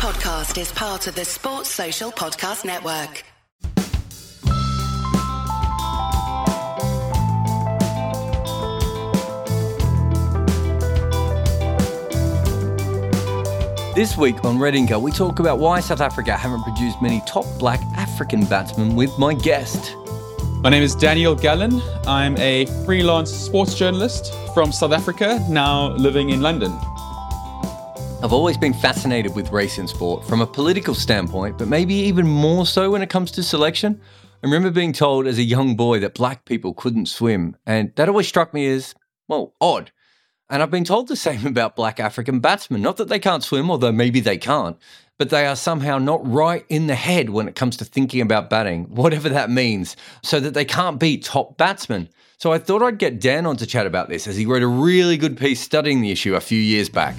podcast is part of the Sports Social Podcast Network. This week on Red Inca, we talk about why South Africa haven't produced many top black African batsmen with my guest. My name is Daniel Gallen. I'm a freelance sports journalist from South Africa, now living in London. I've always been fascinated with race in sport from a political standpoint, but maybe even more so when it comes to selection. I remember being told as a young boy that black people couldn't swim, and that always struck me as, well, odd. And I've been told the same about black African batsmen. Not that they can't swim, although maybe they can't, but they are somehow not right in the head when it comes to thinking about batting, whatever that means, so that they can't be top batsmen. So I thought I'd get Dan on to chat about this, as he wrote a really good piece studying the issue a few years back.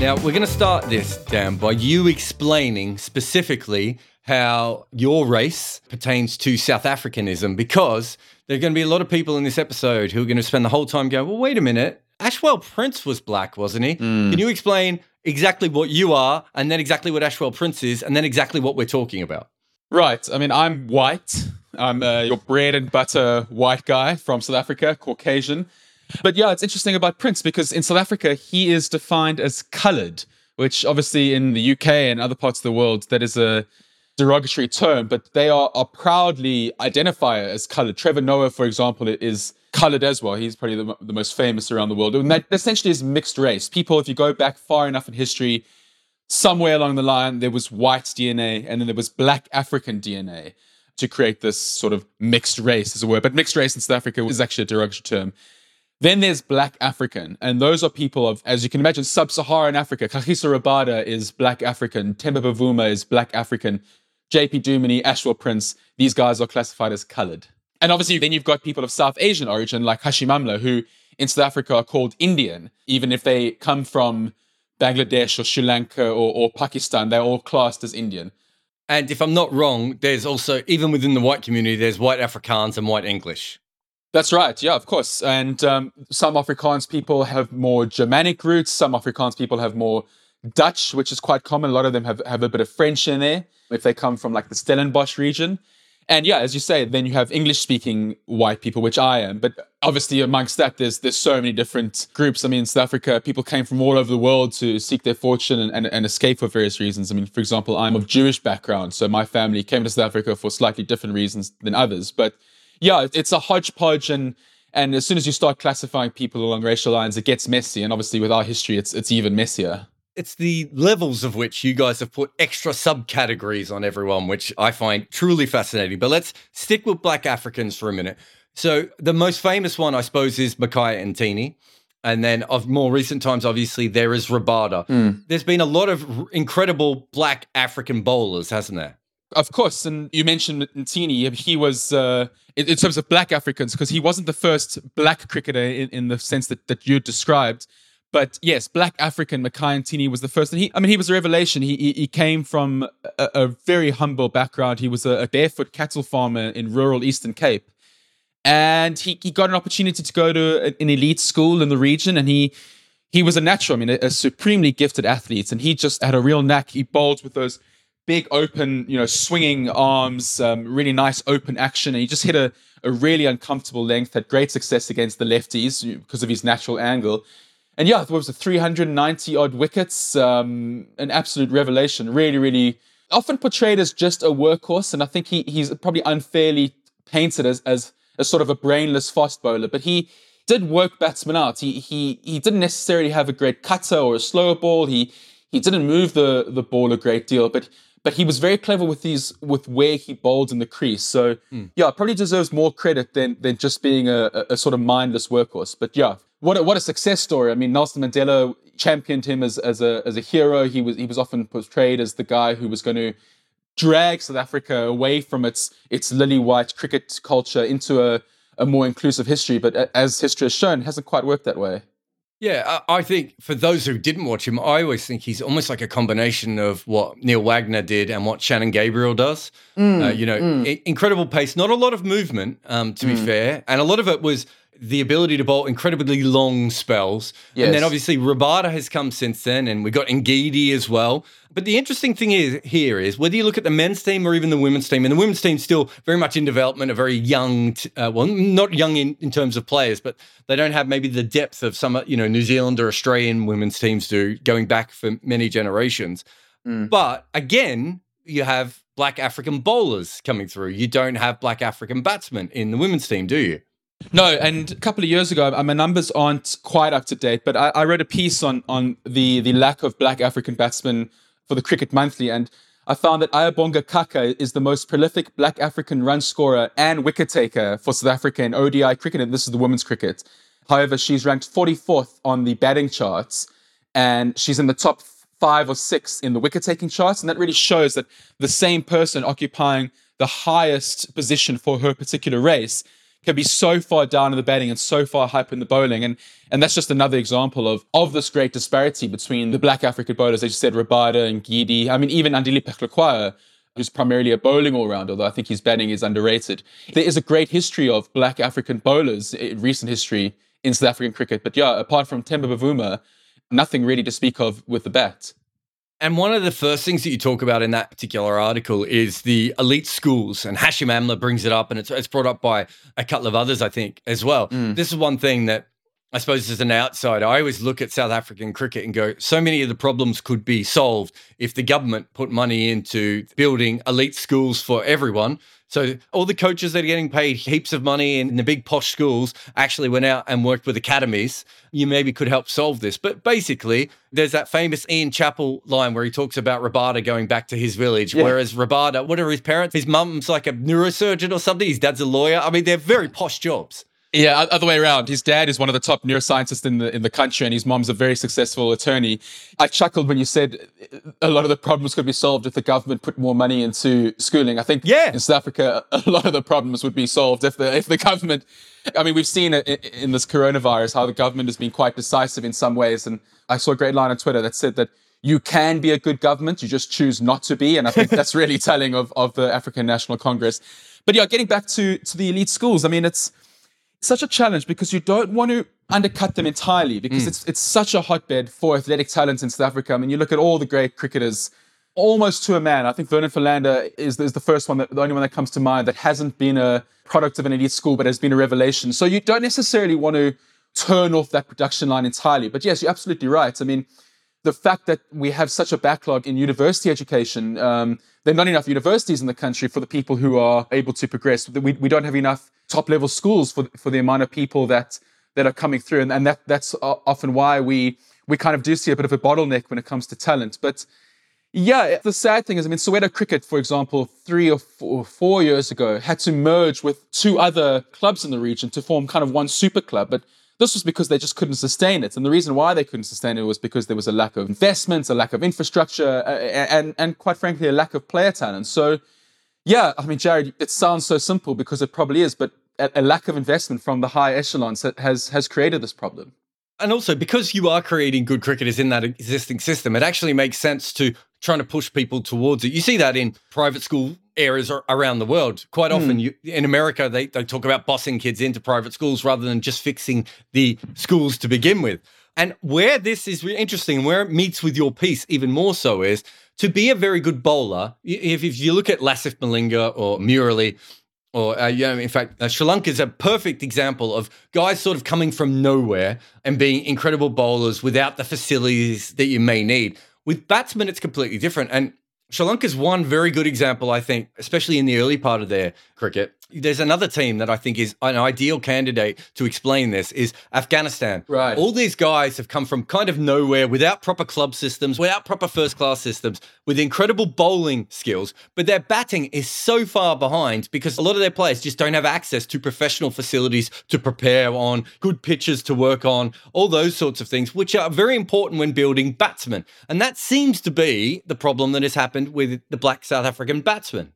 Now, we're going to start this, Dan, by you explaining specifically how your race pertains to South Africanism, because there are going to be a lot of people in this episode who are going to spend the whole time going, well, wait a minute, Ashwell Prince was black, wasn't he? Mm. Can you explain exactly what you are, and then exactly what Ashwell Prince is, and then exactly what we're talking about? Right. I mean, I'm white. I'm your bread and butter white guy from South Africa, Caucasian. But yeah, it's interesting about Prince, because in South Africa, he is defined as coloured, which obviously in the UK and other parts of the world, that is a derogatory term, but they are proudly identified as coloured. Trevor Noah, for example, is coloured as well. He's probably the most famous around the world. And that essentially is mixed race. People, if you go back far enough in history, somewhere along the line, there was white DNA and then there was black African DNA to create this sort of mixed race, as it were. But mixed race in South Africa is actually a derogatory term. Then there's black African, and those are people of, as you can imagine, sub-Saharan Africa. Kagiso Rabada is black African. Temba Bavuma is black African. J.P. Duminy, Ashwell Prince, these guys are classified as coloured. And obviously then you've got people of South Asian origin like Hashimamla, who in South Africa are called Indian. Even if they come from Bangladesh or Sri Lanka or Pakistan, they're all classed as Indian. And if I'm not wrong, there's also, even within the white community, there's white Afrikaans and white English. That's right. Yeah, of course. And some Afrikaans people have more Germanic roots. Some Afrikaans people have more Dutch, which is quite common. A lot of them have a bit of French in there if they come from like the Stellenbosch region. And yeah, as you say, then you have English-speaking white people, which I am. But obviously amongst that, there's so many different groups. I mean, in South Africa, people came from all over the world to seek their fortune and escape for various reasons. I mean, for example, I'm of Jewish background, so my family came to South Africa for slightly different reasons than others. But yeah, it's a hodgepodge, and as soon as you start classifying people along racial lines, it gets messy, and obviously with our history, it's even messier. It's the levels of which you guys have put extra subcategories on everyone, which I find truly fascinating. But let's stick with black Africans for a minute. So the most famous one, I suppose, is Makhaya Ntini. And then of more recent times, obviously, there is Rabada. Mm. There's been a lot of incredible black African bowlers, hasn't there? Of course, and you mentioned Ntini. He was, in terms of black Africans, because he wasn't the first black cricketer in the sense that you described. But yes, black African Makhaya Ntini was the first. And he was a revelation. He came from a very humble background. He was a barefoot cattle farmer in rural Eastern Cape. And he got an opportunity to go to an elite school in the region. And he was a natural, a supremely gifted athlete. And he just had a real knack. He bowled with those big open, swinging arms, really nice open action. And he just hit a really uncomfortable length, had great success against the lefties because of his natural angle. And yeah, it was 390-odd wickets, an absolute revelation. Really, really often portrayed as just a workhorse. And I think he's probably unfairly painted as sort of a brainless fast bowler. But he did work batsmen out. He didn't necessarily have a great cutter or a slower ball. He didn't move the ball a great deal. But he was very clever with where he bowled in the crease. So yeah, probably deserves more credit than just being a sort of mindless workhorse. But yeah, what a success story. I mean, Nelson Mandela championed him as a hero. He was often portrayed as the guy who was going to drag South Africa away from its lily white cricket culture into a more inclusive history. But as history has shown, it hasn't quite worked that way. Yeah, I think for those who didn't watch him, I always think he's almost like a combination of what Neil Wagner did and what Shannon Gabriel does. Incredible pace, not a lot of movement, to be fair. And a lot of it was, the ability to bowl incredibly long spells. Yes. And then obviously Rabada has come since then, and we got Ngidi as well. But the interesting thing is here is whether you look at the men's team or even the women's team, and the women's team's still very much in development, a very young, well, not young in terms of players, but they don't have maybe the depth of some, you know, New Zealand or Australian women's teams do, going back for many generations. Mm. But again, you have black African bowlers coming through. You don't have black African batsmen in the women's team, do you? No, and a couple of years ago, my numbers aren't quite up to date, but I read a piece on the lack of black African batsmen for the Cricket Monthly, and I found that Ayabonga Kaka is the most prolific black African run scorer and wicket taker for South Africa in ODI cricket, and this is the women's cricket. However, she's ranked 44th on the batting charts, and she's in the top 5 or 6 in the wicket-taking charts, and that really shows that the same person occupying the highest position for her particular race can be so far down in the batting and so far hype in the bowling. And that's just another example of this great disparity between the black African bowlers, as you said, Rabada and Ngidi. I mean, even Andile Phehlukwayo, who's primarily a bowling all-round, although I think his batting is underrated. There is a great history of black African bowlers in recent history in South African cricket. But yeah, apart from Temba Bavuma, nothing really to speak of with the bat. And one of the first things that you talk about in that particular article is the elite schools, and Hashimamla brings it up, and it's brought up by a couple of others, I think, as well. Mm. This is one thing that I suppose as an outsider, I always look at South African cricket and go, so many of the problems could be solved if the government put money into building elite schools for everyone. So all the coaches that are getting paid heaps of money in the big posh schools actually went out and worked with academies. You maybe could help solve this. But basically, there's that famous Ian Chappell line where he talks about Rabada going back to his village, yeah. Whereas Rabada, whatever his parents, his mum's like a neurosurgeon or something, his dad's a lawyer. I mean, they're very posh jobs. Yeah, other way around. His dad is one of the top neuroscientists in the country, and his mom's a very successful attorney. I chuckled when you said a lot of the problems could be solved if the government put more money into schooling. I think in South Africa, a lot of the problems would be solved if the government... I mean, we've seen in this coronavirus how the government has been quite decisive in some ways. And I saw a great line on Twitter that said that you can be a good government, you just choose not to be. And I think that's really telling of the African National Congress. But yeah, getting back to the elite schools, I mean, it's... such a challenge because you don't want to undercut them entirely because it's such a hotbed for athletic talent in South Africa. I mean, you look at all the great cricketers, almost to a man. I think Vernon Philander is the first one, the only one that comes to mind that hasn't been a product of an elite school, but has been a revelation. So you don't necessarily want to turn off that production line entirely. But yes, you're absolutely right. I mean, the fact that we have such a backlog in university education, there are not enough universities in the country for the people who are able to progress. We don't have enough top-level schools for the amount of people that are coming through. And that's often why we kind of do see a bit of a bottleneck when it comes to talent. But yeah, the sad thing is, I mean, Soweto Cricket, for example, 3 or 4 years ago, had to merge with 2 other clubs in the region to form kind of one super club. But this was because they just couldn't sustain it. And the reason why they couldn't sustain it was because there was a lack of investments, a lack of infrastructure, and quite frankly, a lack of player talent. So, yeah, I mean, Jared, it sounds so simple because it probably is, but a lack of investment from the high echelons has created this problem. And also, because you are creating good cricketers in that existing system, it actually makes sense to trying to push people towards it. You see that in private school areas around the world. Quite often in America, they talk about bossing kids into private schools rather than just fixing the schools to begin with. And where this is really interesting and where it meets with your piece even more so is to be a very good bowler. If you look at Lasith Malinga or Murali, or, in fact, Sri Lanka is a perfect example of guys sort of coming from nowhere and being incredible bowlers without the facilities that you may need. With batsmen, it's completely different. And Sri Lanka's one very good example, I think, especially in the early part of their cricket. There's another team that I think is an ideal candidate to explain this, is Afghanistan. Right. All these guys have come from kind of nowhere without proper club systems, without proper first-class systems, with incredible bowling skills, but their batting is so far behind because a lot of their players just don't have access to professional facilities to prepare on, good pitches to work on, all those sorts of things, which are very important when building batsmen. And that seems to be the problem that has happened with the black South African batsmen.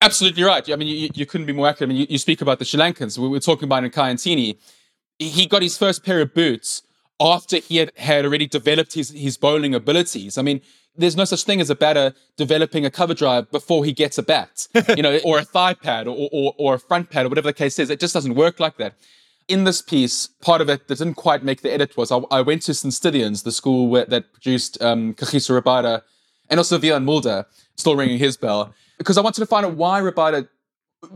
Absolutely right. I mean, you couldn't be more accurate. I mean, you speak about the Sri Lankans. We were talking about Makhaya Ntini. He got his first pair of boots after he had already developed his bowling abilities. I mean, there's no such thing as a batter developing a cover drive before he gets a bat, or a thigh pad or a front pad or whatever the case is. It just doesn't work like that. in this piece, part of it that didn't quite make the edit was I went to St. Stylian's, the school that produced Kagiso Rabada and also Vian Mulder, still ringing his bell, because I wanted to find out why Rabada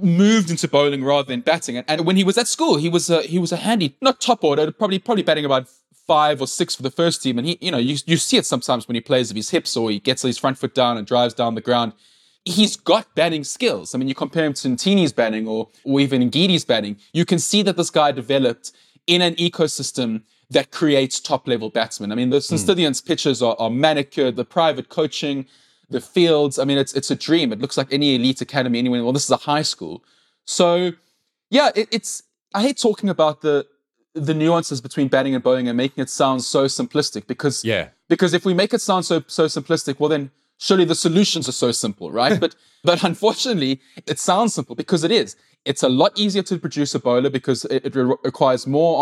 moved into bowling rather than batting. And when he was at school, he was a handy, not top order, probably batting about 5 or 6 for the first team. And he, you see it sometimes when he plays with his hips or he gets his front foot down and drives down the ground. He's got batting skills. I mean, you compare him to Ntini's batting or even Ngidi's batting, you can see that this guy developed in an ecosystem that creates top-level batsmen. I mean, the St. Stylian's pitches are manicured, the private coaching, the fields. I mean, it's a dream. It looks like any elite academy anywhere. Well, this is a high school. So, yeah, I hate talking about the nuances between batting and bowling and making it sound so simplistic because if we make it sound so simplistic, well, then surely the solutions are so simple, right? but unfortunately, it sounds simple because it is. It's a lot easier to produce a bowler because it requires more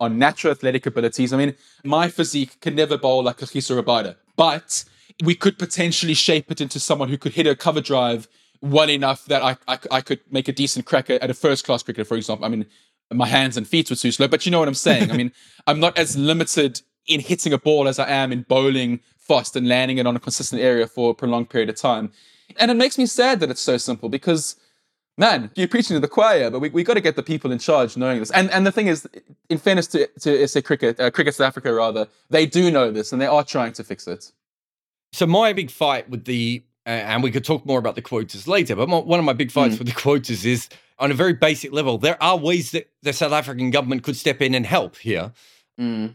on natural athletic abilities. I mean, my physique can never bowl like Kagiso Rabada, but we could potentially shape it into someone who could hit a cover drive well enough that I could make a decent crack at a first-class cricketer, for example. I mean, my hands and feet were too slow, but you know what I'm saying. I mean, I'm not as limited in hitting a ball as I am in bowling fast and landing it on a consistent area for a prolonged period of time. And it makes me sad that it's so simple because, man, you're preaching to the choir, but we got to get the people in charge knowing this. And the thing is, in fairness to SA Cricket, Cricket South Africa rather, they do know this and they are trying to fix it. So my big fight with the, and we could talk more about the quotas later, but one of my big fights with the quotas is, on a very basic level, there are ways that the South African government could step in and help here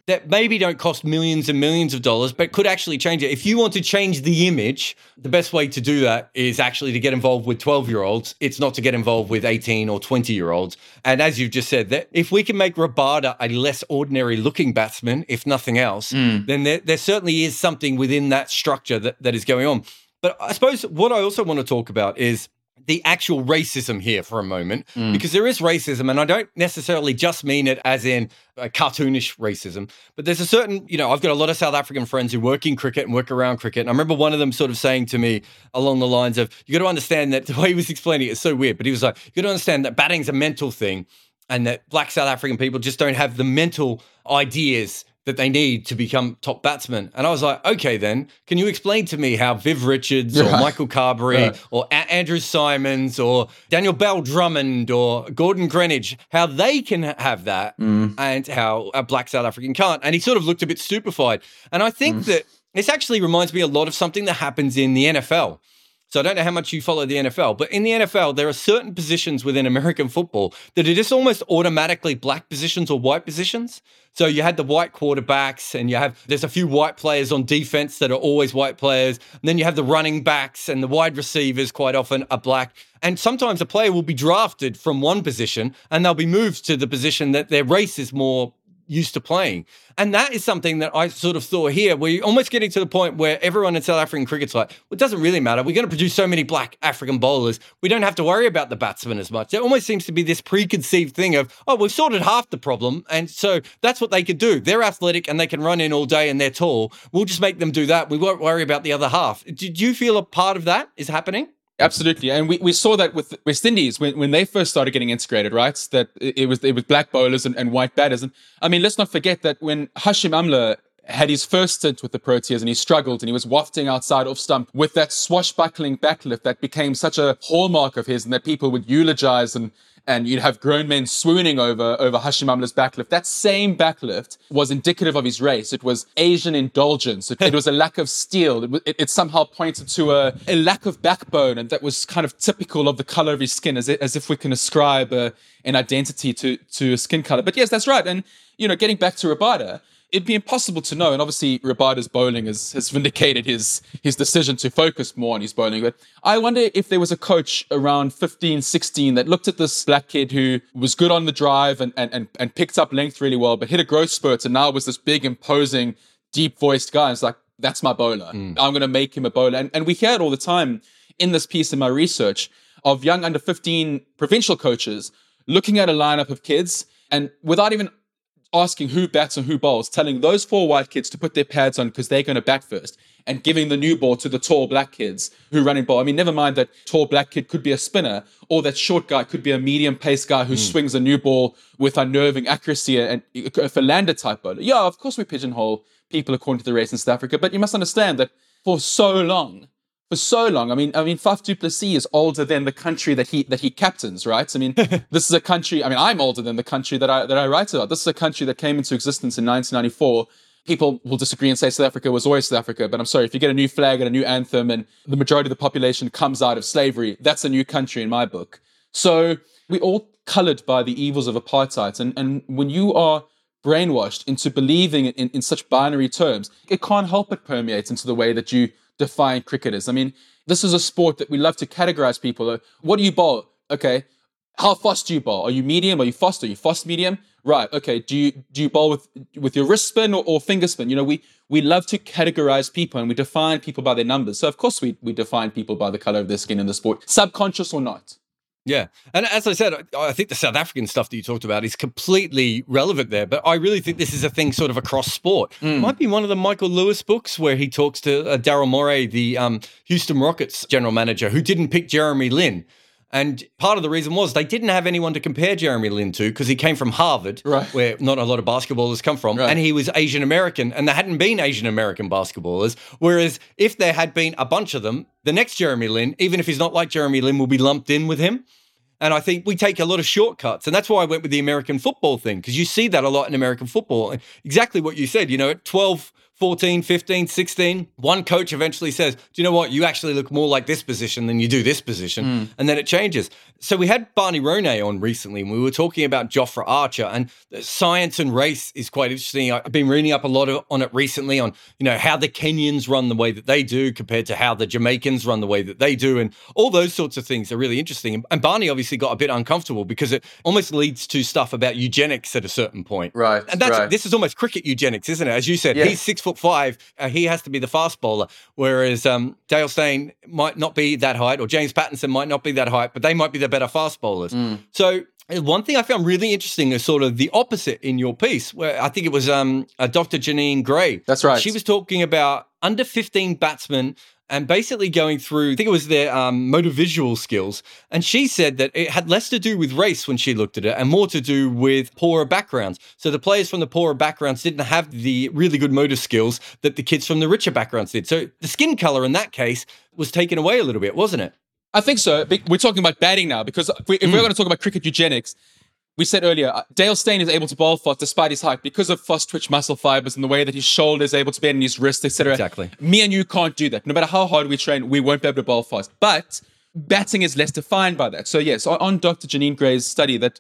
that maybe don't cost millions and millions of dollars, but could actually change it. If you want to change the image, the best way to do that is actually to get involved with 12-year-olds. It's not to get involved with 18 or 20-year-olds. And as you've just said, that if we can make Rabada a less ordinary-looking batsman, if nothing else, then there certainly is something within that structure that is going on. But I suppose what I also want to talk about is the actual racism here for a moment, because there is racism, and I don't necessarily just mean it as in cartoonish racism, but there's a certain, I've got a lot of South African friends who work in cricket and work around cricket, and I remember one of them sort of saying to me along the lines of, you got to understand that, the way he was explaining it is so weird, but he was like, you got to understand that batting's a mental thing and that black South African people just don't have the mental ideas that they need to become top batsmen. And I was like, okay, then, can you explain to me how Viv Richards or Michael Carberry or Andrew Simons or Daniel Bell Drummond or Gordon Greenidge, how they can have that and how a black South African can't? And he sort of looked a bit stupefied. And I think that this actually reminds me a lot of something that happens in the NFL. So I don't know how much you follow the NFL, but in the NFL, there are certain positions within American football that are just almost automatically black positions or white positions. So you had the white quarterbacks and there's a few white players on defense that are always white players. And then you have the running backs and the wide receivers quite often are black. And sometimes a player will be drafted from one position and they'll be moved to the position that their race is more used to playing. And that is something that I sort of saw here, where you're almost getting to the point where everyone in South African cricket's like, well, it doesn't really matter. We're going to produce so many black African bowlers. We don't have to worry about the batsmen as much. There almost seems to be this preconceived thing of, oh, we've sorted half the problem. And so that's what they could do. They're athletic and they can run in all day and they're tall. We'll just make them do that. We won't worry about the other half. Did you feel a part of that is happening? Absolutely. And we saw that with West Indies when they first started getting integrated, right? That it was black bowlers and white batters. And I mean, let's not forget that when Hashimamla had his first stint with the Proteas and he struggled and he was wafting outside off stump with that swashbuckling backlift that became such a hallmark of his and that people would eulogize and you'd have grown men swooning over Hashimamla's backlift. That same backlift was indicative of his race. It was Asian indulgence. It was a lack of steel. It somehow pointed to a lack of backbone, and that was kind of typical of the color of his skin, as if we can ascribe an identity to a skin color. But yes, that's right. And, getting back to Rabada, it'd be impossible to know. And obviously, Rabada's bowling has vindicated his decision to focus more on his bowling. But I wonder if there was a coach around 15, 16 that looked at this black kid who was good on the drive and picked up length really well, but hit a growth spurt and now was this big, imposing, deep-voiced guy. And it's like, that's my bowler. I'm going to make him a bowler. And we hear it all the time in this piece in my research of young under 15 provincial coaches looking at a lineup of kids and without even asking who bats and who bowls, telling those four white kids to put their pads on because they're going to bat first, and giving the new ball to the tall black kids who run in ball. I mean, never mind that tall black kid could be a spinner, or that short guy could be a medium pace guy who swings a new ball with unnerving accuracy and a Philander type bowler. Yeah, of course we pigeonhole people according to the race in South Africa, but you must understand that for so long, I mean, Faf du Plessis is older than the country that he captains, right? I mean, this is a country. I mean, I'm older than the country that I write about. This is a country that came into existence in 1994. People will disagree and say South Africa was always South Africa, but I'm sorry, if you get a new flag and a new anthem and the majority of the population comes out of slavery, that's a new country in my book. So we're all coloured by the evils of apartheid, and when you are brainwashed into believing in such binary terms, it can't help but permeate into the way that you define cricketers. I mean, this is a sport that we love to categorize people. What do you bowl? Okay. How fast do you bowl? Are you medium? Are you fast? Are you fast medium? Right. Okay. Do you bowl with your wrist spin or finger spin? You know, we love to categorize people and we define people by their numbers. So of course we define people by the color of their skin in the sport, subconscious or not. Yeah. And as I said, I think the South African stuff that you talked about is completely relevant there, but I really think this is a thing sort of across sport. Mm. It might be one of the Michael Lewis books where he talks to Daryl Morey, the Houston Rockets general manager, who didn't pick Jeremy Lin. And part of the reason was they didn't have anyone to compare Jeremy Lin to because he came from Harvard, right, where not a lot of basketballers come from, right, and he was Asian American, and there hadn't been Asian American basketballers. Whereas if there had been a bunch of them, the next Jeremy Lin, even if he's not like Jeremy Lin, will be lumped in with him. And I think we take a lot of shortcuts. And that's why I went with the American football thing, because you see that a lot in American football. Exactly what you said, you know, at 12, 14, 15, 16, one coach eventually says, do you know what? You actually look more like this position than you do this position. Mm. And then it changes. So we had Barney Ronay on recently, and we were talking about Jofra Archer, and science and race is quite interesting. I've been reading up a lot on it recently on, you know, how the Kenyans run the way that they do compared to how the Jamaicans run the way that they do. And all those sorts of things are really interesting. And Barney obviously got a bit uncomfortable because it almost leads to stuff about eugenics at a certain point. Right. And that's right. This is almost cricket eugenics, isn't it? As you said, yeah. He's 6'5", he has to be the fast bowler, whereas Dale Steyn might not be that height, or James Pattinson might not be that height, but they might be the better fast bowlers. Mm. So one thing I found really interesting is sort of the opposite in your piece, where I think it was Dr. Janine Gray. That's right. She was talking about under 15 batsmen and basically going through, I think it was their motor visual skills. And she said that it had less to do with race when she looked at it and more to do with poorer backgrounds. So the players from the poorer backgrounds didn't have the really good motor skills that the kids from the richer backgrounds did. So the skin color in that case was taken away a little bit, wasn't it? I think so. We're talking about batting now, because if we're going to talk about cricket eugenics, we said earlier, Dale Steyn is able to bowl fast despite his height because of fast twitch muscle fibers and the way that his shoulder is able to bend and his wrist, etc. Exactly. Me and you can't do that. No matter how hard we train, we won't be able to bowl fast. But batting is less defined by that. So yes, on Dr. Janine Gray's study that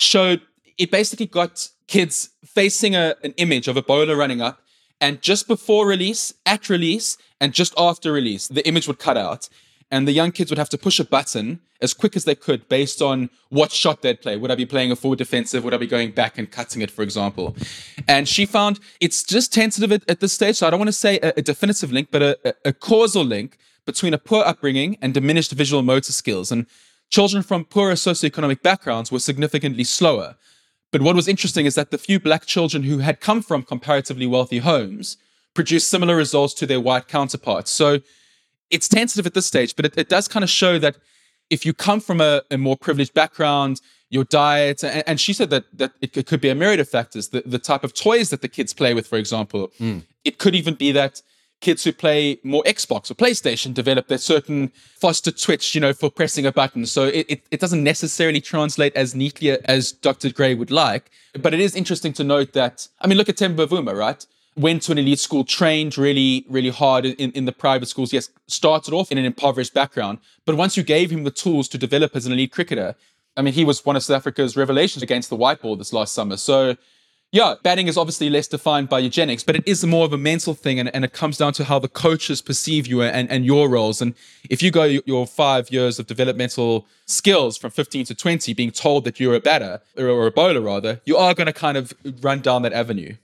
showed, it basically got kids facing an image of a bowler running up, and just before release, at release, and just after release, the image would cut out. And the young kids would have to push a button as quick as they could based on what shot they'd play. Would I be playing a forward defensive? Would I be going back and cutting it, for example? And she found it's just tentative at this stage. So I don't want to say a definitive link, but a causal link between a poor upbringing and diminished visual motor skills. And children from poorer socioeconomic backgrounds were significantly slower. But what was interesting is that the few black children who had come from comparatively wealthy homes produced similar results to their white counterparts. So it's tentative at this stage, but it does kind of show that if you come from a more privileged background, your diet, and she said that it could be a myriad of factors, the type of toys that the kids play with, for example. Mm. It could even be that kids who play more Xbox or PlayStation develop a certain faster twitch, you know, for pressing a button. So it doesn't necessarily translate as neatly as Dr. Gray would like, but it is interesting to note that, I mean, look at Temba Bavuma, right? Went to an elite school, trained really, really hard in the private schools. Yes, started off in an impoverished background. But once you gave him the tools to develop as an elite cricketer, I mean, he was one of South Africa's revelations against the white ball this last summer. So, yeah, batting is obviously less defined by eugenics, but it is more of a mental thing, and it comes down to how the coaches perceive you and your roles. And if you go your 5 years of developmental skills from 15 to 20 being told that you're a batter, or a bowler rather, you are going to kind of run down that avenue.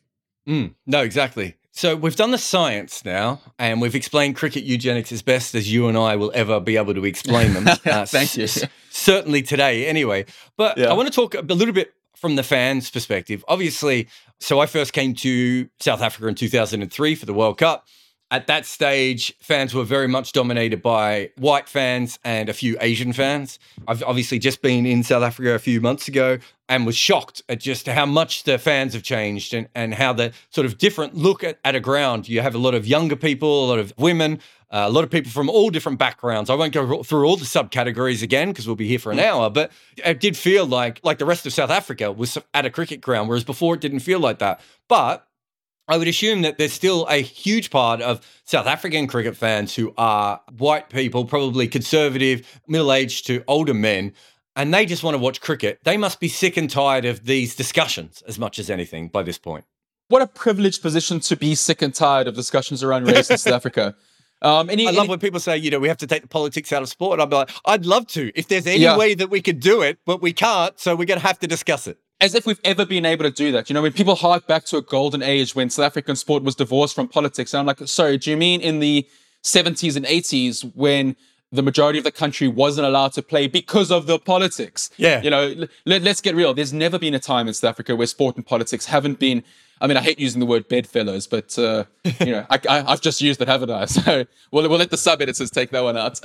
Mm, no, exactly. So we've done the science now, and we've explained cricket eugenics as best as you and I will ever be able to explain them. Thank you. Certainly today, anyway. But yeah. I want to talk a little bit from the fans' perspective? Obviously, so I first came to South Africa in 2003 for the World Cup. At that stage, fans were very much dominated by white fans and a few Asian fans. I've obviously just been in South Africa a few months ago and was shocked at just how much the fans have changed and how the sort of different look at a ground. You have a lot of younger people, a lot of women, a lot of people from all different backgrounds. I won't go through all the subcategories again because we'll be here for an hour, but it did feel like the rest of South Africa was at a cricket ground, whereas before it didn't feel like that. But I would assume that there's still a huge part of South African cricket fans who are white people, probably conservative, middle-aged to older men, and they just want to watch cricket. They must be sick and tired of these discussions as much as anything by this point. What a privileged position to be sick and tired of discussions around race in South Africa. I love when people say, you know, we have to take the politics out of sport. And I'd be like, I'd love to, if there's any way that we could do it, but we can't, so we're going to have to discuss it. As if we've ever been able to do that. You know, when people hark back to a golden age when South African sport was divorced from politics, and I'm like, sorry, do you mean in the 70s and 80s when the majority of the country wasn't allowed to play because of the politics? Yeah. You know, let's get real. There's never been a time in South Africa where sport and politics haven't been, I mean, I hate using the word bedfellows, but, you know, I've just used it, haven't I? So we'll let the sub-editors take that one out.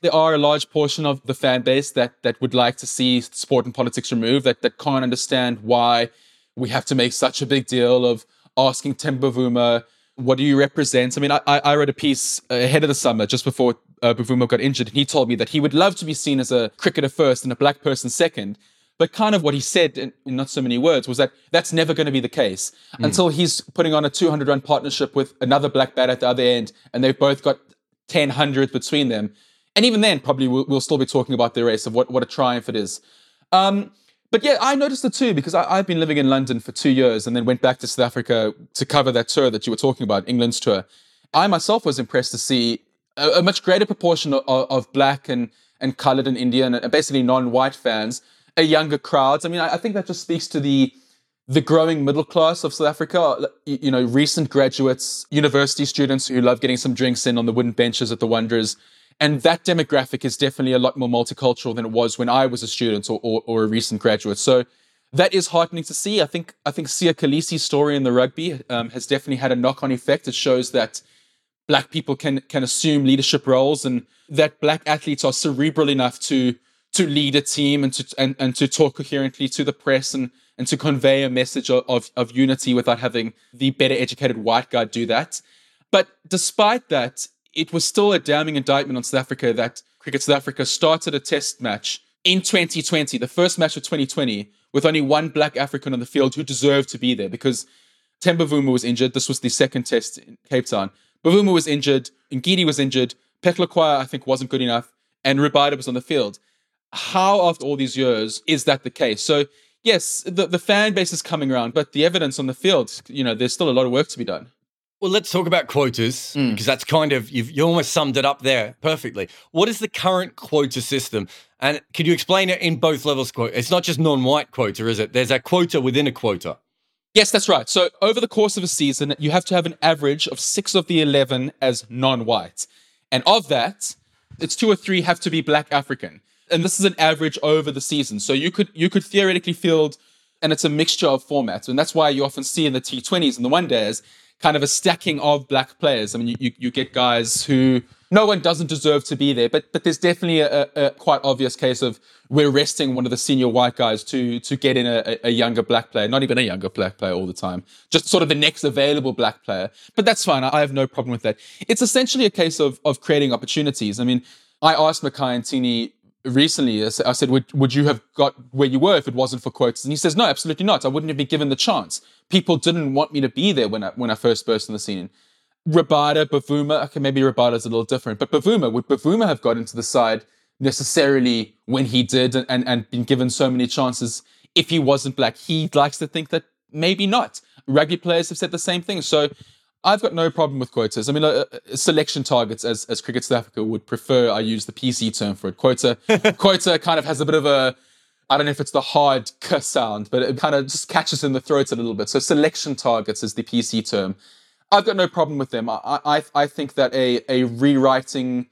There are a large portion of the fan base that would like to see sport and politics removed, that can't understand why we have to make such a big deal of asking Temba Bavuma, what do you represent? I mean, I read a piece ahead of the summer, just before Bavuma got injured, and he told me that he would love to be seen as a cricketer first and a black person second, but kind of what he said, in not so many words, was that that's never going to be the case until he's putting on a 200-run partnership with another black bat at the other end, and they've both got 10 hundreds between them. And even then, probably we'll still be talking about their race, of what a triumph it is. But yeah, I noticed it too, because I've been living in London for 2 years and then went back to South Africa to cover that tour that you were talking about, England's tour. I myself was impressed to see a much greater proportion of black and coloured and Indian and basically non-white fans, a younger crowd. I mean, I think that just speaks to the growing middle class of South Africa, you know, recent graduates, university students who love getting some drinks in on the wooden benches at the Wanderers. And that demographic is definitely a lot more multicultural than it was when I was a student or a recent graduate. So that is heartening to see. I think Siya Kolisi's story in the rugby has definitely had a knock-on effect. It shows that black people can assume leadership roles and that black athletes are cerebral enough to lead a team and to talk coherently to the press and to convey a message of unity without having the better educated white guy do that. But despite that, it was still a damning indictment on South Africa that Cricket South Africa started a test match in 2020, the first match of 2020, with only one black African on the field who deserved to be there because Temba Bavuma was injured. This was the second test in Cape Town. Bavuma was injured, Ngidi was injured, Phehlukwayo, I think, wasn't good enough, and Rabada was on the field. How, after all these years, is that the case? So, yes, the fan base is coming around, but the evidence on the field, you know, there's still a lot of work to be done. Well, let's talk about quotas, because that's kind of, you almost summed it up there perfectly. What is the current quota system? And can you explain it in both levels? It's not just non-white quota, is it? There's a quota within a quota. Yes, that's right. So over the course of a season, you have to have an average of 6 of the 11 as non-white. And of that, it's 2 or 3 have to be black African. And this is an average over the season. So you could theoretically field, and it's a mixture of formats. And that's why you often see in the T20s and the one days, kind of a stacking of black players. I mean, you get guys who no one doesn't deserve to be there, but there's definitely a quite obvious case of we're resting one of the senior white guys to get in a younger black player, not even a younger black player all the time, just sort of the next available black player. But that's fine. I have no problem with that. It's essentially a case of creating opportunities. I mean, I asked Makhaya Ntini recently, I said, would you have got where you were if it wasn't for quotas? And he says, no, absolutely not. I wouldn't have been given the chance. People didn't want me to be there when I first burst on the scene. Rabada, Bavuma, okay, maybe Rabada's a little different, but Bavuma, would Bavuma have got into the side necessarily when he did and been given so many chances if he wasn't black? He likes to think that maybe not. Rugby players have said the same thing. So I've got no problem with quotas. I mean, selection targets, as Cricket South Africa would prefer, I use the PC term for it. Quota kind of has a bit of a, I don't know if it's the hard k sound, but it kind of just catches in the throat a little bit. So selection targets is the PC term. I've got no problem with them. I think that a rewriting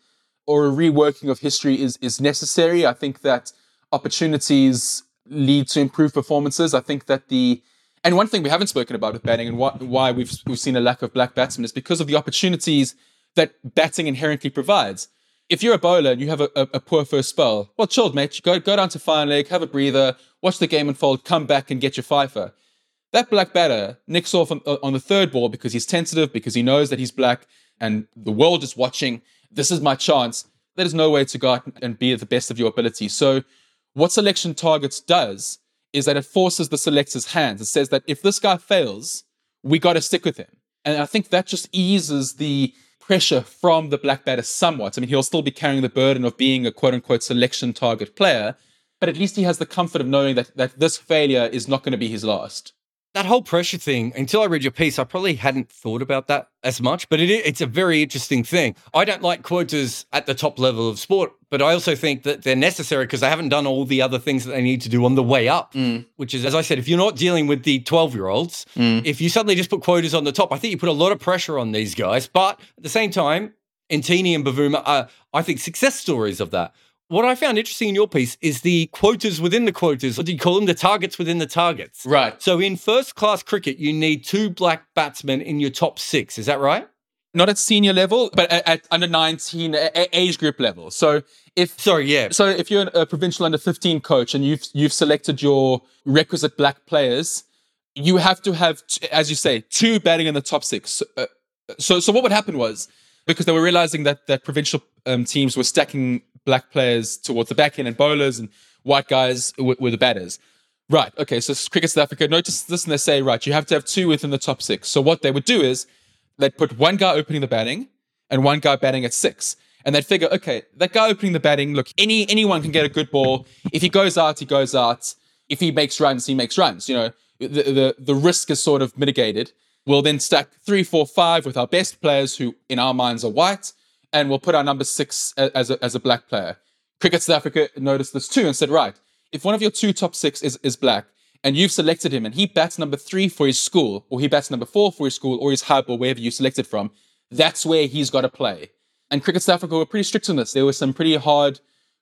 or a reworking of history is necessary. I think that opportunities lead to improved performances. I think that and one thing we haven't spoken about with batting and why we've seen a lack of black batsmen is because of the opportunities that batting inherently provides. If you're a bowler and you have a poor first spell, well, chilled, mate. Go down to fine leg, have a breather, watch the game unfold, come back and get your fifer. That black batter nicks off on the third ball because he's tentative, because he knows that he's black and the world is watching. This is my chance. There is no way to go out and be at the best of your ability. So what selection targets does is that it forces the selector's hands. It says that if this guy fails, we got to stick with him. And I think that just eases the pressure from the black batter somewhat. I mean, he'll still be carrying the burden of being a quote-unquote selection target player, but at least he has the comfort of knowing that this failure is not going to be his last. That whole pressure thing, until I read your piece, I probably hadn't thought about that as much, but it's a very interesting thing. I don't like quotas at the top level of sport, but I also think that they're necessary because they haven't done all the other things that they need to do on the way up, which is, as I said, if you're not dealing with the 12-year-olds, if you suddenly just put quotas on the top, I think you put a lot of pressure on these guys. But at the same time, Ntini and Bavuma are, I think, success stories of that. What I found interesting in your piece is the quotas within the quotas, or do you call them the targets within the targets? Right. So in first-class cricket, you need 2 black batsmen in your top 6. Is that right? Not at senior level, but at under 19 age group level. So if you're a provincial under 15 coach and you've selected your requisite black players, you have to have, as you say, 2 batting in the top 6. So what would happen was, because they were realizing that provincial teams were stacking black players towards the back end and bowlers, and white guys were the batters. Right, okay, so Cricket South Africa notice this and they say, right, you have to have 2 within the top 6. So what they would do is they'd put 1 guy opening the batting and 1 guy batting at 6. And they'd figure, okay, that guy opening the batting, look, anyone can get a good ball. If he goes out, he goes out. If he makes runs, he makes runs. You know, the risk is sort of mitigated. We'll then stack 3, 4, 5 with our best players who in our minds are white, and we'll put our number 6 as a black player. Cricket South Africa noticed this too and said, right, if one of your 2 top 6 is black and you've selected him and he bats number 3 for his school, or he bats number 4 for his school or his hub or wherever you selected from, that's where he's got to play. And Cricket South Africa were pretty strict on this. There were some pretty hard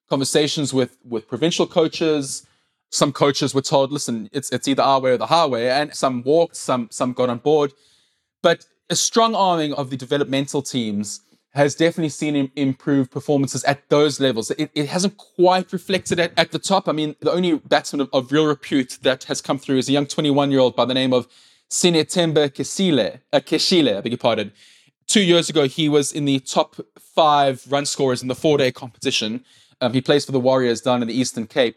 conversations with provincial coaches. Some coaches were told, listen, it's either our way or the highway. And some walked, some got on board. But a strong arming of the developmental teams has definitely seen improved performances at those levels. It hasn't quite reflected at the top. I mean, the only batsman of real repute that has come through is a young 21-year-old by the name of Sinethemba Qeshile, I beg your pardon. 2 years ago, he was in the top 5 run scorers in the 4-day competition. He plays for the Warriors down in the Eastern Cape.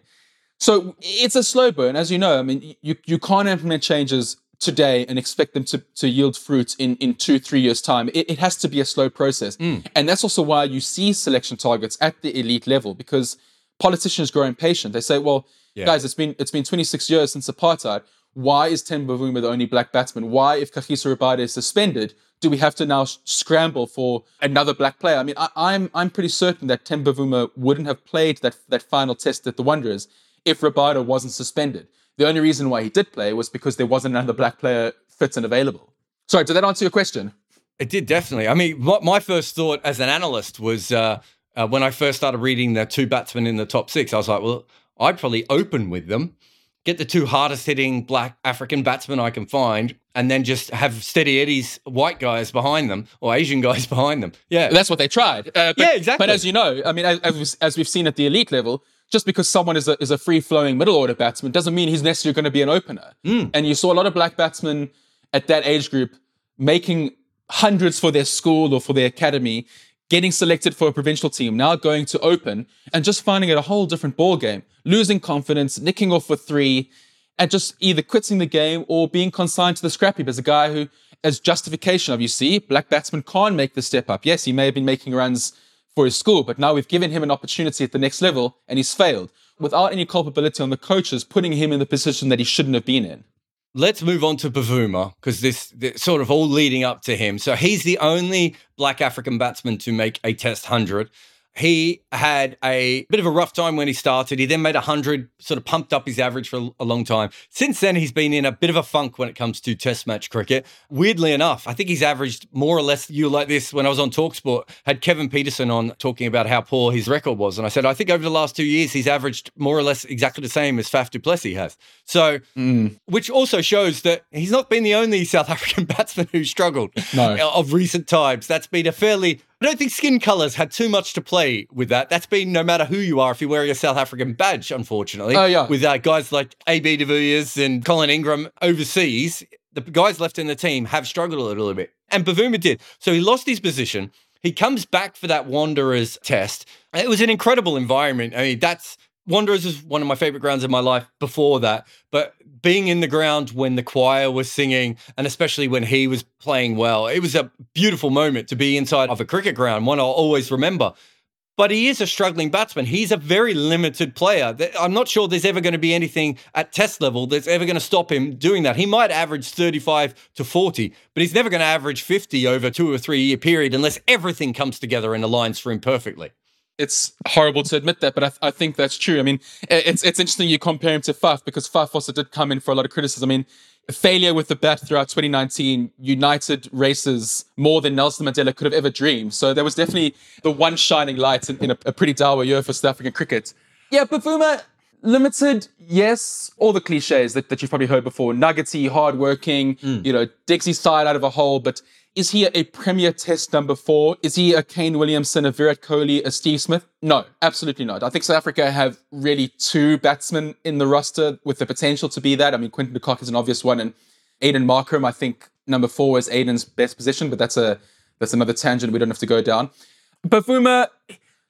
So it's a slow burn, as you know. I mean, you can't implement changes today and expect them to yield fruit in 2-3 years' time. It has to be a slow process. And that's also why you see selection targets at the elite level, because politicians grow impatient. They say, well, guys, it's been 26 years since apartheid. Why is Temba Bavuma the only black batsman? Why, if Kagiso Rabada is suspended, do we have to now scramble for another black player? I mean, I'm pretty certain that Temba Bavuma wouldn't have played that final test at the Wanderers if Rabada wasn't suspended. The only reason why he did play was because there wasn't another black player fit and available. Sorry, did that answer your question? It did, definitely. I mean, my first thought as an analyst was when I first started reading the 2 batsmen in the top 6, I was like, well, I'd probably open with them, get the 2 hardest-hitting black African batsmen I can find, and then just have steady Eddie's white guys behind them or Asian guys behind them. Yeah, that's what they tried. Yeah, exactly. But as you know, I mean, as we've seen at the elite level, just because someone is a free-flowing middle-order batsman doesn't mean he's necessarily going to be an opener. And you saw a lot of black batsmen at that age group making hundreds for their school or for their academy, getting selected for a provincial team, now going to open and just finding it a whole different ball game, losing confidence, nicking off for 3, and just either quitting the game or being consigned to the scrap heap as a guy who, as justification of, you see, black batsmen can't make the step up. Yes, he may have been making runs for his school, but now we've given him an opportunity at the next level and he's failed, without any culpability on the coaches putting him in the position that he shouldn't have been in. Let's move on to Bavuma, because this sort of all leading up to him. So he's the only black African batsman to make a test 100. He had a bit of a rough time when he started. He then made 100, sort of pumped up his average for a long time. Since then, he's been in a bit of a funk when it comes to test match cricket. Weirdly enough, I think he's averaged more or less, you like this, when I was on TalkSport, had Kevin Peterson on talking about how poor his record was. And I said, I think over the last 2 years, he's averaged more or less exactly the same as Faf du Plessis has. So, which also shows that he's not been the only South African batsman who struggled of recent times. That's been a fairly... I don't think skin colours had too much to play with that. That's been no matter who you are, if you're wearing a South African badge, unfortunately. Oh, yeah. With guys like A.B. de Villiers and Colin Ingram overseas, the guys left in the team have struggled a little bit. And Bavuma did. So he lost his position. He comes back for that Wanderers test. It was an incredible environment. I mean, Wanderers is one of my favourite grounds in my life before that, but being in the ground when the choir was singing and especially when he was playing well, it was a beautiful moment to be inside of a cricket ground, one I'll always remember. But he is a struggling batsman. He's a very limited player. I'm not sure there's ever going to be anything at test level that's ever going to stop him doing that. He might average 35 to 40, but he's never going to average 50 over 2 or 3 year period unless everything comes together and aligns for him perfectly. It's horrible to admit that, but I think that's true. I mean, it's interesting you compare him to Faf because Faf also did come in for a lot of criticism. I mean, failure with the bat throughout 2019 united races more than Nelson Mandela could have ever dreamed. So there was definitely the one shining light in a pretty dour year for South African cricket. Yeah, Bavuma, limited, yes. All the cliches that you've probably heard before. Nuggety, hardworking, digs his side out of a hole, but... is he a premier test number 4? Is he a Kane Williamson, a Virat Kohli, a Steve Smith? No, absolutely not. I think South Africa have really two batsmen in the roster with the potential to be that. I mean, Quinton de Kock is an obvious one, and Aidan Markram, I think number 4 is Aidan's best position, but that's another tangent we don't have to go down. Bavuma,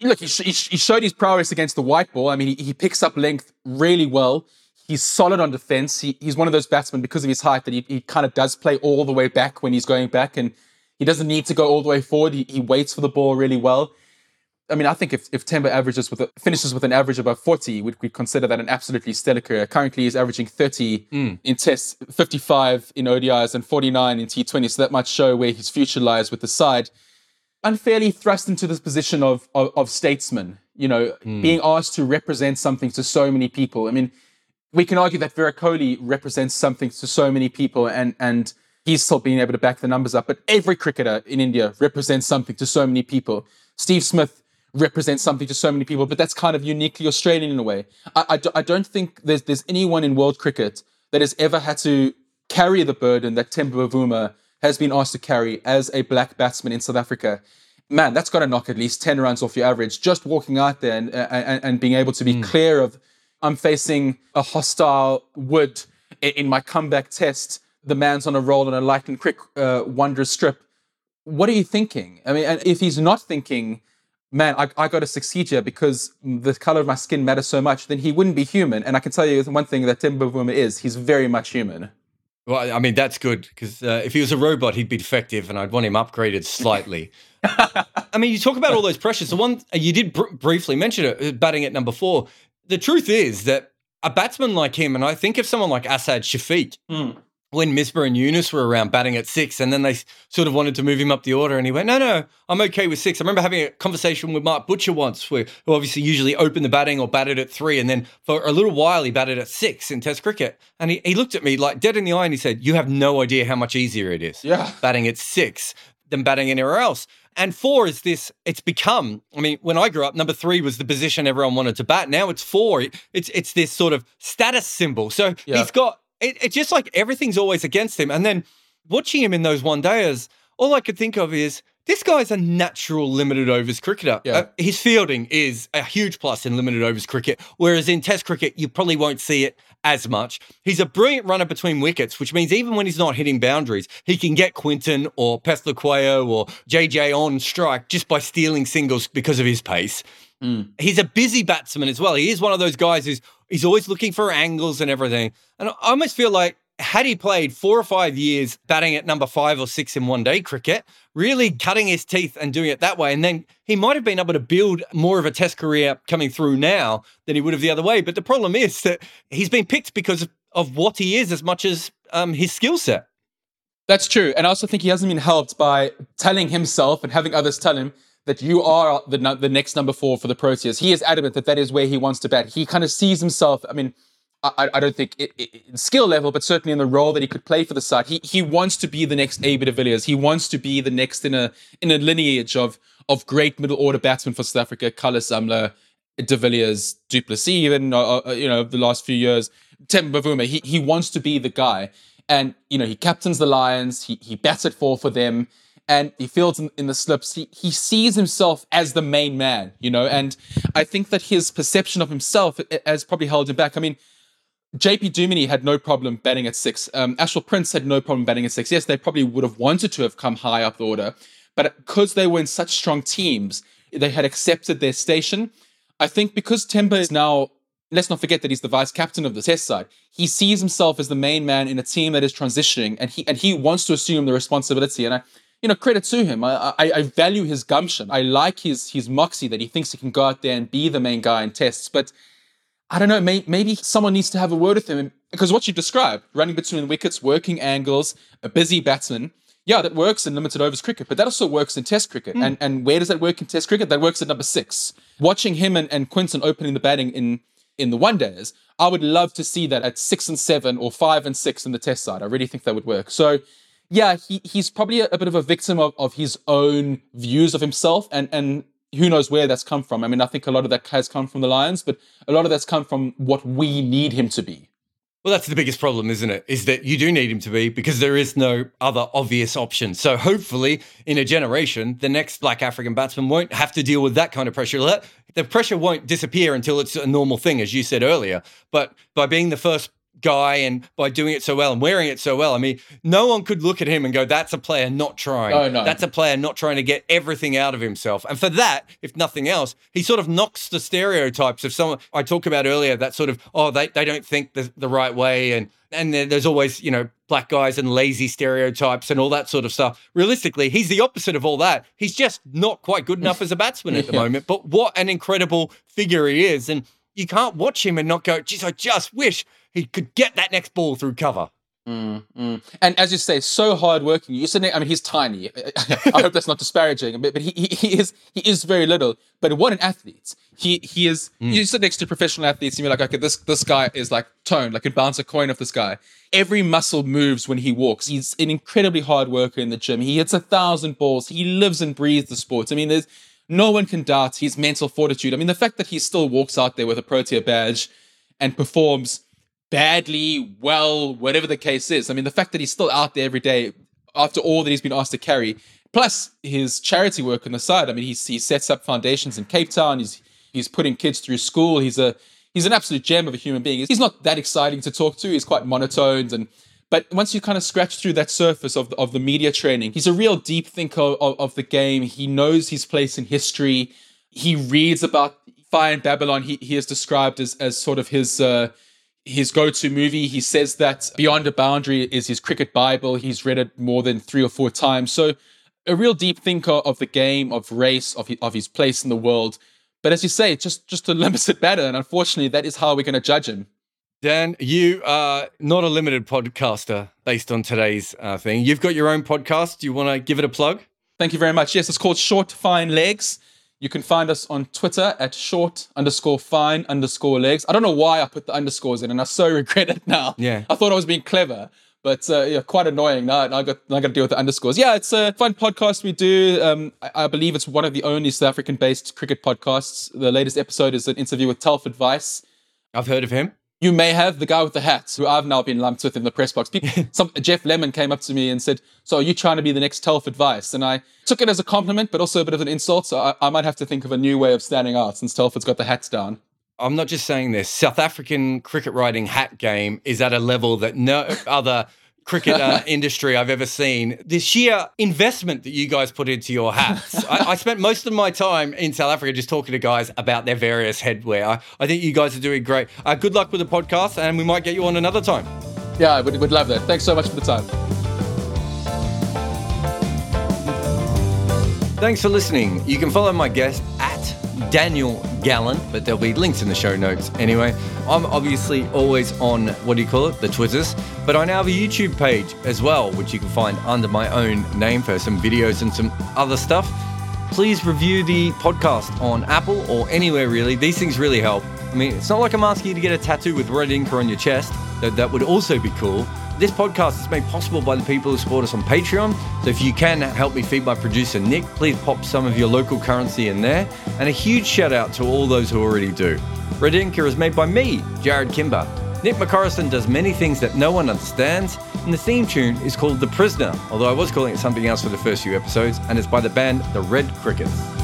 look, he showed his prowess against the white ball. I mean, he picks up length really well. He's solid on defense. He's one of those batsmen because of his height that he kind of does play all the way back when he's going back, and he doesn't need to go all the way forward. He waits for the ball really well. I mean, I think if Temba finishes with an average above 40, we'd consider that an absolutely stellar career. Currently, he's averaging 30 in tests, 55 in ODIs, and 49 in T20. So that might show where his future lies with the side. Unfairly thrust into this position of statesman, being asked to represent something to so many people. I mean, we can argue that Virat Kohli represents something to so many people and he's still being able to back the numbers up. But every cricketer in India represents something to so many people. Steve Smith represents something to so many people, but that's kind of uniquely Australian in a way. I don't think there's anyone in world cricket that has ever had to carry the burden that Temba Bavuma has been asked to carry as a black batsman in South Africa. Man, that's got to knock at least 10 runs off your average. Just walking out there and being able to be clear of... I'm facing a hostile wood in my comeback test. The man's on a roll on a light and quick wondrous strip. What are you thinking? I mean, and if he's not thinking, man, I got to succeed here because the color of my skin matters so much, then he wouldn't be human. And I can tell you one thing that Temba Bavuma is, he's very much human. Well, I mean, that's good because if he was a robot, he'd be defective and I'd want him upgraded slightly. I mean, you talk about all those pressures. The one you did briefly mention it, batting at number 4. The truth is that a batsman like him, and I think of someone like Asad Shafiq, when Misbah and Yunus were around batting at 6, and then they sort of wanted to move him up the order, and he went, no, I'm okay with 6. I remember having a conversation with Mark Butcher once, who obviously usually opened the batting or batted at 3, and then for a little while he batted at 6 in Test cricket, and he looked at me like dead in the eye, and he said, you have no idea how much easier it is batting at 6 than batting anywhere else. And 4 is this, it's become, I mean, when I grew up, number 3 was the position everyone wanted to bat. Now it's 4. It's this sort of status symbol. So he's got, it's just like everything's always against him. And then watching him in those one-dayers, all I could think of is, this guy's a natural limited overs cricketer. Yeah. His fielding is a huge plus in limited overs cricket, whereas in Test cricket, you probably won't see it as much. He's a brilliant runner between wickets, which means even when he's not hitting boundaries, he can get Quinton or Phehlukwayo or JJ on strike just by stealing singles because of his pace. He's a busy batsman as well. He is one of those guys who's always looking for angles and everything. And I almost feel like had he played 4 or 5 years batting at number 5 or 6 in one-day cricket, really cutting his teeth and doing it that way, and then he might have been able to build more of a Test career coming through now than he would have the other way. But the problem is that he's been picked because of what he is as much as his skill set. That's true. And I also think he hasn't been helped by telling himself and having others tell him that you are the next number four for the Proteas. He is adamant that that is where he wants to bat. He kind of sees himself, I mean, I don't think in skill level, but certainly in the role that he could play for the side. He wants to be the next A.B. de Villiers. He wants to be the next in a lineage of great middle order batsmen for South Africa. Khizer Abida, de Villiers, du Plessis, even the last few years. Temba Bavuma. He wants to be the guy, and he captains the Lions. He bats at four for them, and he fields in the slips. He sees himself as the main man, and I think that his perception of himself has probably held him back. I mean, J.P. Duminy had no problem batting at six. Ashwell Prince had no problem batting at six. Yes, they probably would have wanted to have come high up the order, but because they were in such strong teams, they had accepted their station. I think because Temba is now, let's not forget that he's the vice captain of the Test side. He sees himself as the main man in a team that is transitioning, and he wants to assume the responsibility. And I credit to him. I value his gumption. I like his moxie that he thinks he can go out there and be the main guy in Tests. But I don't know, maybe someone needs to have a word with him, because what you described, running between wickets, working angles, a busy batsman, yeah, that works in limited overs cricket, but that also works in Test cricket. Mm. And where does that work in Test cricket? That works at number six. Watching him and Quinton opening the batting in the one days, I would love to see that at 6 and 7 or 5 and 6 in the Test side. I really think that would work. So yeah, he's probably a bit of a victim of his own views of himself, and who knows where that's come from. I mean, I think a lot of that has come from the Lions, but a lot of that's come from what we need him to be. Well, that's the biggest problem, isn't it? Is that you do need him to be, because there is no other obvious option. So hopefully in a generation, the next black African batsman won't have to deal with that kind of pressure. The pressure won't disappear until it's a normal thing, as you said earlier. But by being the first guy and by doing it so well and wearing it so well, I mean, no one could look at him and go, that's a player not trying. Oh, no. That's a player not trying to get everything out of himself. And for that, if nothing else, he sort of knocks the stereotypes of someone I talked about earlier, that sort of, they don't think the right way. And there's always, black guys and lazy stereotypes and all that sort of stuff. Realistically, he's the opposite of all that. He's just not quite good enough as a batsman at the moment. But what an incredible figure he is. And you can't watch him and not go, geez, I just wish he could get that next ball through cover. And as you say, so hardworking. You said, I mean, he's tiny. I hope that's not disparaging, but he is very little. But what an athlete! He is. You sit next to professional athletes, and you're like, okay, this guy is like toned. Like, could bounce a coin off this guy. Every muscle moves when he walks. He's an incredibly hard worker in the gym. He hits 1,000 balls. He lives and breathes the sport. I mean, there's no one can doubt his mental fortitude. I mean, the fact that he still walks out there with a Protea badge and performs badly, well, whatever the case is. I mean, the fact that he's still out there every day after all that he's been asked to carry, plus his charity work on the side. I mean, he sets up foundations in Cape Town. He's putting kids through school. He's an absolute gem of a human being. He's not that exciting to talk to. He's quite monotoned. But once you kind of scratch through that surface of the media training, he's a real deep thinker of the game. He knows his place in history. He reads about Fire in Babylon. He is described as sort of his go-to movie. He says that Beyond a Boundary is his cricket Bible. He's read it more than 3 or 4 times. So a real deep thinker of the game, of race, of his place in the world. But as you say, just a limited batter. And unfortunately, that is how we're going to judge him. Dan, you are not a limited podcaster based on today's thing. You've got your own podcast. Do you want to give it a plug? Thank you very much. Yes, it's called Short Fine Legs. You can find us on Twitter at short_fine_legs. I don't know why I put the underscores in, and I so regret it now. Yeah. I thought I was being clever, but quite annoying. Now I got to deal with the underscores. Yeah, it's a fun podcast we do. I believe it's one of the only South African-based cricket podcasts. The latest episode is an interview with Telford Vice. I've heard of him. You may have, the guy with the hat, who I've now been lumped with in the press box. Jeff Lemon came up to me and said, so are you trying to be the next Telford Vice? And I took it as a compliment, but also a bit of an insult. So I might have to think of a new way of standing out since Telford's got the hats down. I'm not just saying this. South African cricket riding hat game is at a level that no other cricket industry I've ever seen. The sheer investment that you guys put into your hats. I spent most of my time in South Africa just talking to guys about their various headwear. I think you guys are doing great. Good luck with the podcast, and we might get you on another time. Yeah, I would love that. Thanks so much for the time. Thanks for listening. You can follow my guest at Daniel Gallen, but there'll be links in the show notes anyway. I'm obviously always on, the Twitters, but I now have a YouTube page as well, which you can find under my own name for some videos and some other stuff. please review the podcast on Apple or anywhere really. These things really help. I mean, it's not like I'm asking you to get a tattoo with Red Inca on your chest, though that would also be cool. This podcast is made possible by the people who support us on Patreon, so if you can help me feed my producer Nick, please pop some of your local currency in there. And a huge shout out to all those who already do. Red Inca is made by me, Jared Kimber. Nick McCorriston does many things that no one understands, and the theme tune is called The Prisoner, although I was calling it something else for the first few episodes, and it's by the band The Red Crickets.